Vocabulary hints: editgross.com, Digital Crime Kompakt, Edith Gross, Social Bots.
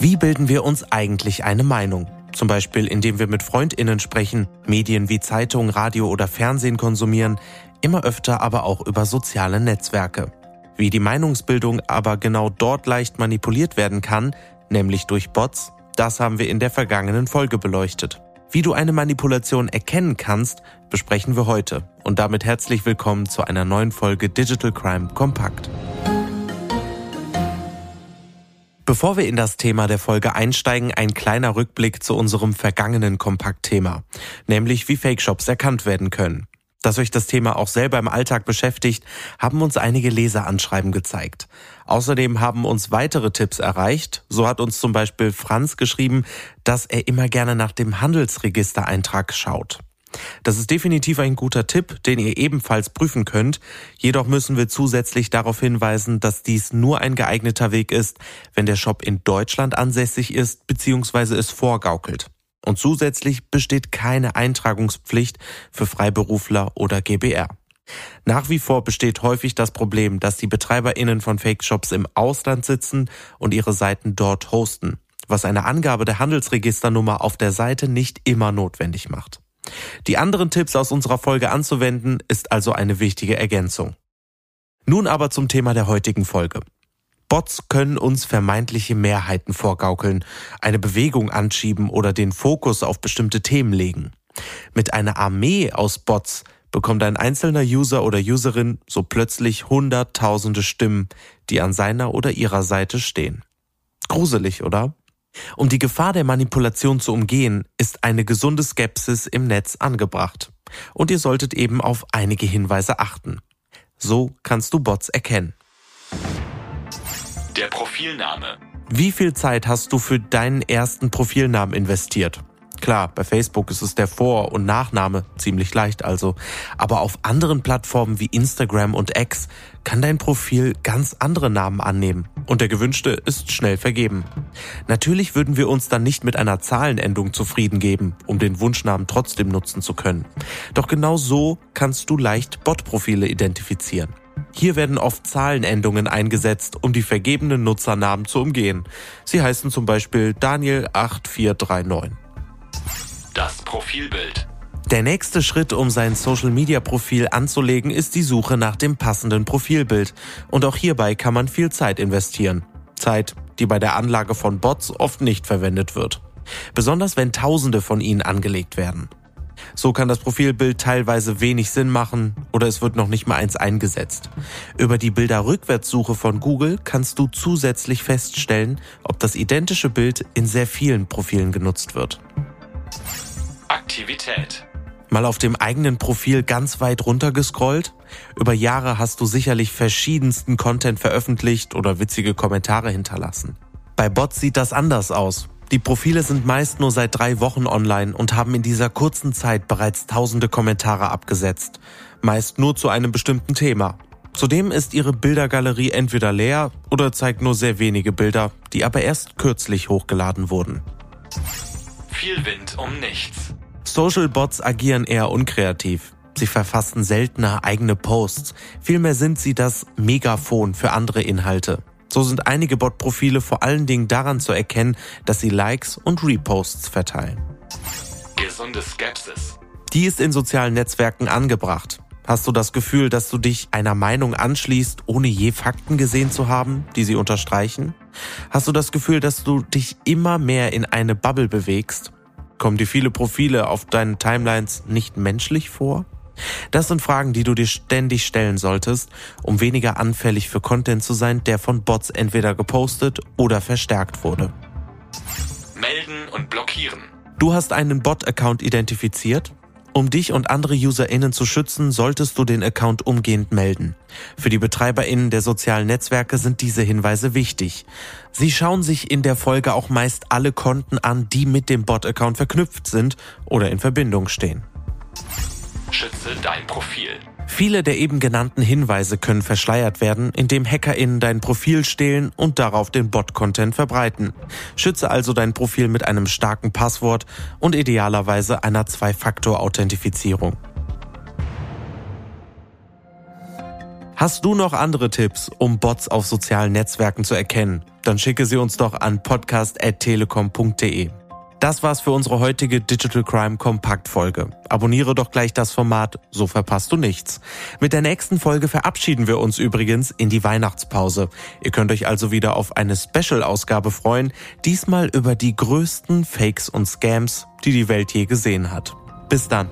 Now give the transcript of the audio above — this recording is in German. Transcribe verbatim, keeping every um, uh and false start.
Wie bilden wir uns eigentlich eine Meinung? Zum Beispiel, indem wir mit FreundInnen sprechen, Medien wie Zeitung, Radio oder Fernsehen konsumieren, immer öfter aber auch über soziale Netzwerke. Wie die Meinungsbildung aber genau dort leicht manipuliert werden kann, nämlich durch Bots, das haben wir in der vergangenen Folge beleuchtet. Wie du eine Manipulation erkennen kannst, besprechen wir heute. Und damit herzlich willkommen zu einer neuen Folge Digital Crime Kompakt. Bevor wir in das Thema der Folge einsteigen, ein kleiner Rückblick zu unserem vergangenen Kompakt-Thema, nämlich wie Fake-Shops erkannt werden können. Dass euch das Thema auch selber im Alltag beschäftigt, haben uns einige Leseranschreiben gezeigt. Außerdem haben uns weitere Tipps erreicht. So hat uns zum Beispiel Franz geschrieben, dass er immer gerne nach dem Handelsregistereintrag schaut. Das ist definitiv ein guter Tipp, den ihr ebenfalls prüfen könnt. Jedoch müssen wir zusätzlich darauf hinweisen, dass dies nur ein geeigneter Weg ist, wenn der Shop in Deutschland ansässig ist bzw. es vorgaukelt. Und zusätzlich besteht keine Eintragungspflicht für Freiberufler oder G b R. Nach wie vor besteht häufig das Problem, dass die BetreiberInnen von Fake-Shops im Ausland sitzen und ihre Seiten dort hosten, was eine Angabe der Handelsregisternummer auf der Seite nicht immer notwendig macht. Die anderen Tipps aus unserer Folge anzuwenden, ist also eine wichtige Ergänzung. Nun aber zum Thema der heutigen Folge. Bots können uns vermeintliche Mehrheiten vorgaukeln, eine Bewegung anschieben oder den Fokus auf bestimmte Themen legen. Mit einer Armee aus Bots bekommt ein einzelner User oder Userin so plötzlich hunderttausende Stimmen, die an seiner oder ihrer Seite stehen. Gruselig, oder? Um die Gefahr der Manipulation zu umgehen, ist eine gesunde Skepsis im Netz angebracht. Und ihr solltet eben auf einige Hinweise achten. So kannst du Bots erkennen. Der Profilname. Wie viel Zeit hast du für deinen ersten Profilnamen investiert? Klar, bei Facebook ist es der Vor- und Nachname, ziemlich leicht also. Aber auf anderen Plattformen wie Instagram und X kann dein Profil ganz andere Namen annehmen. Und der gewünschte ist schnell vergeben. Natürlich würden wir uns dann nicht mit einer Zahlenendung zufrieden geben, um den Wunschnamen trotzdem nutzen zu können. Doch genau so kannst du leicht Bot-Profile identifizieren. Hier werden oft Zahlenendungen eingesetzt, um die vergebenen Nutzernamen zu umgehen. Sie heißen zum Beispiel Daniel acht vier drei neun. Das Profilbild. Der nächste Schritt, um sein Social-Media-Profil anzulegen, ist die Suche nach dem passenden Profilbild. Und auch hierbei kann man viel Zeit investieren. Zeit, die bei der Anlage von Bots oft nicht verwendet wird. Besonders wenn Tausende von ihnen angelegt werden. So kann das Profilbild teilweise wenig Sinn machen oder es wird noch nicht mal eins eingesetzt. Über die Bilderrückwärtssuche von Google kannst du zusätzlich feststellen, ob das identische Bild in sehr vielen Profilen genutzt wird. Aktivität. Mal auf dem eigenen Profil ganz weit runtergescrollt? Über Jahre hast du sicherlich verschiedensten Content veröffentlicht oder witzige Kommentare hinterlassen. Bei Bots sieht das anders aus. Die Profile sind meist nur seit drei Wochen online und haben in dieser kurzen Zeit bereits tausende Kommentare abgesetzt. Meist nur zu einem bestimmten Thema. Zudem ist ihre Bildergalerie entweder leer oder zeigt nur sehr wenige Bilder, die aber erst kürzlich hochgeladen wurden. Viel Wind um nichts. Social Bots agieren eher unkreativ. Sie verfassen seltener eigene Posts. Vielmehr sind sie das Megafon für andere Inhalte. So sind einige Bot-Profile vor allen Dingen daran zu erkennen, dass sie Likes und Reposts verteilen. Gesunde Skepsis. Die ist in sozialen Netzwerken angebracht. Hast du das Gefühl, dass du dich einer Meinung anschließt, ohne je Fakten gesehen zu haben, die sie unterstreichen? Hast du das Gefühl, dass du dich immer mehr in eine Bubble bewegst? Kommen dir viele Profile auf deinen Timelines nicht menschlich vor? Das sind Fragen, die du dir ständig stellen solltest, um weniger anfällig für Content zu sein, der von Bots entweder gepostet oder verstärkt wurde. Melden und blockieren. Du hast einen Bot-Account identifiziert? Um dich und andere UserInnen zu schützen, solltest du den Account umgehend melden. Für die BetreiberInnen der sozialen Netzwerke sind diese Hinweise wichtig. Sie schauen sich in der Folge auch meist alle Konten an, die mit dem Bot-Account verknüpft sind oder in Verbindung stehen. Schütze dein Profil. Viele der eben genannten Hinweise können verschleiert werden, indem HackerInnen dein Profil stehlen und darauf den Bot-Content verbreiten. Schütze also dein Profil mit einem starken Passwort und idealerweise einer Zwei-Faktor-Authentifizierung. Hast du noch andere Tipps, um Bots auf sozialen Netzwerken zu erkennen? Dann schicke sie uns doch an podcast at telekom punkt de. Das war's für unsere heutige Digital Crime Kompakt Folge. Abonniere doch gleich das Format, so verpasst du nichts. Mit der nächsten Folge verabschieden wir uns übrigens in die Weihnachtspause. Ihr könnt euch also wieder auf eine Special-Ausgabe freuen, diesmal über die größten Fakes und Scams, die die Welt je gesehen hat. Bis dann.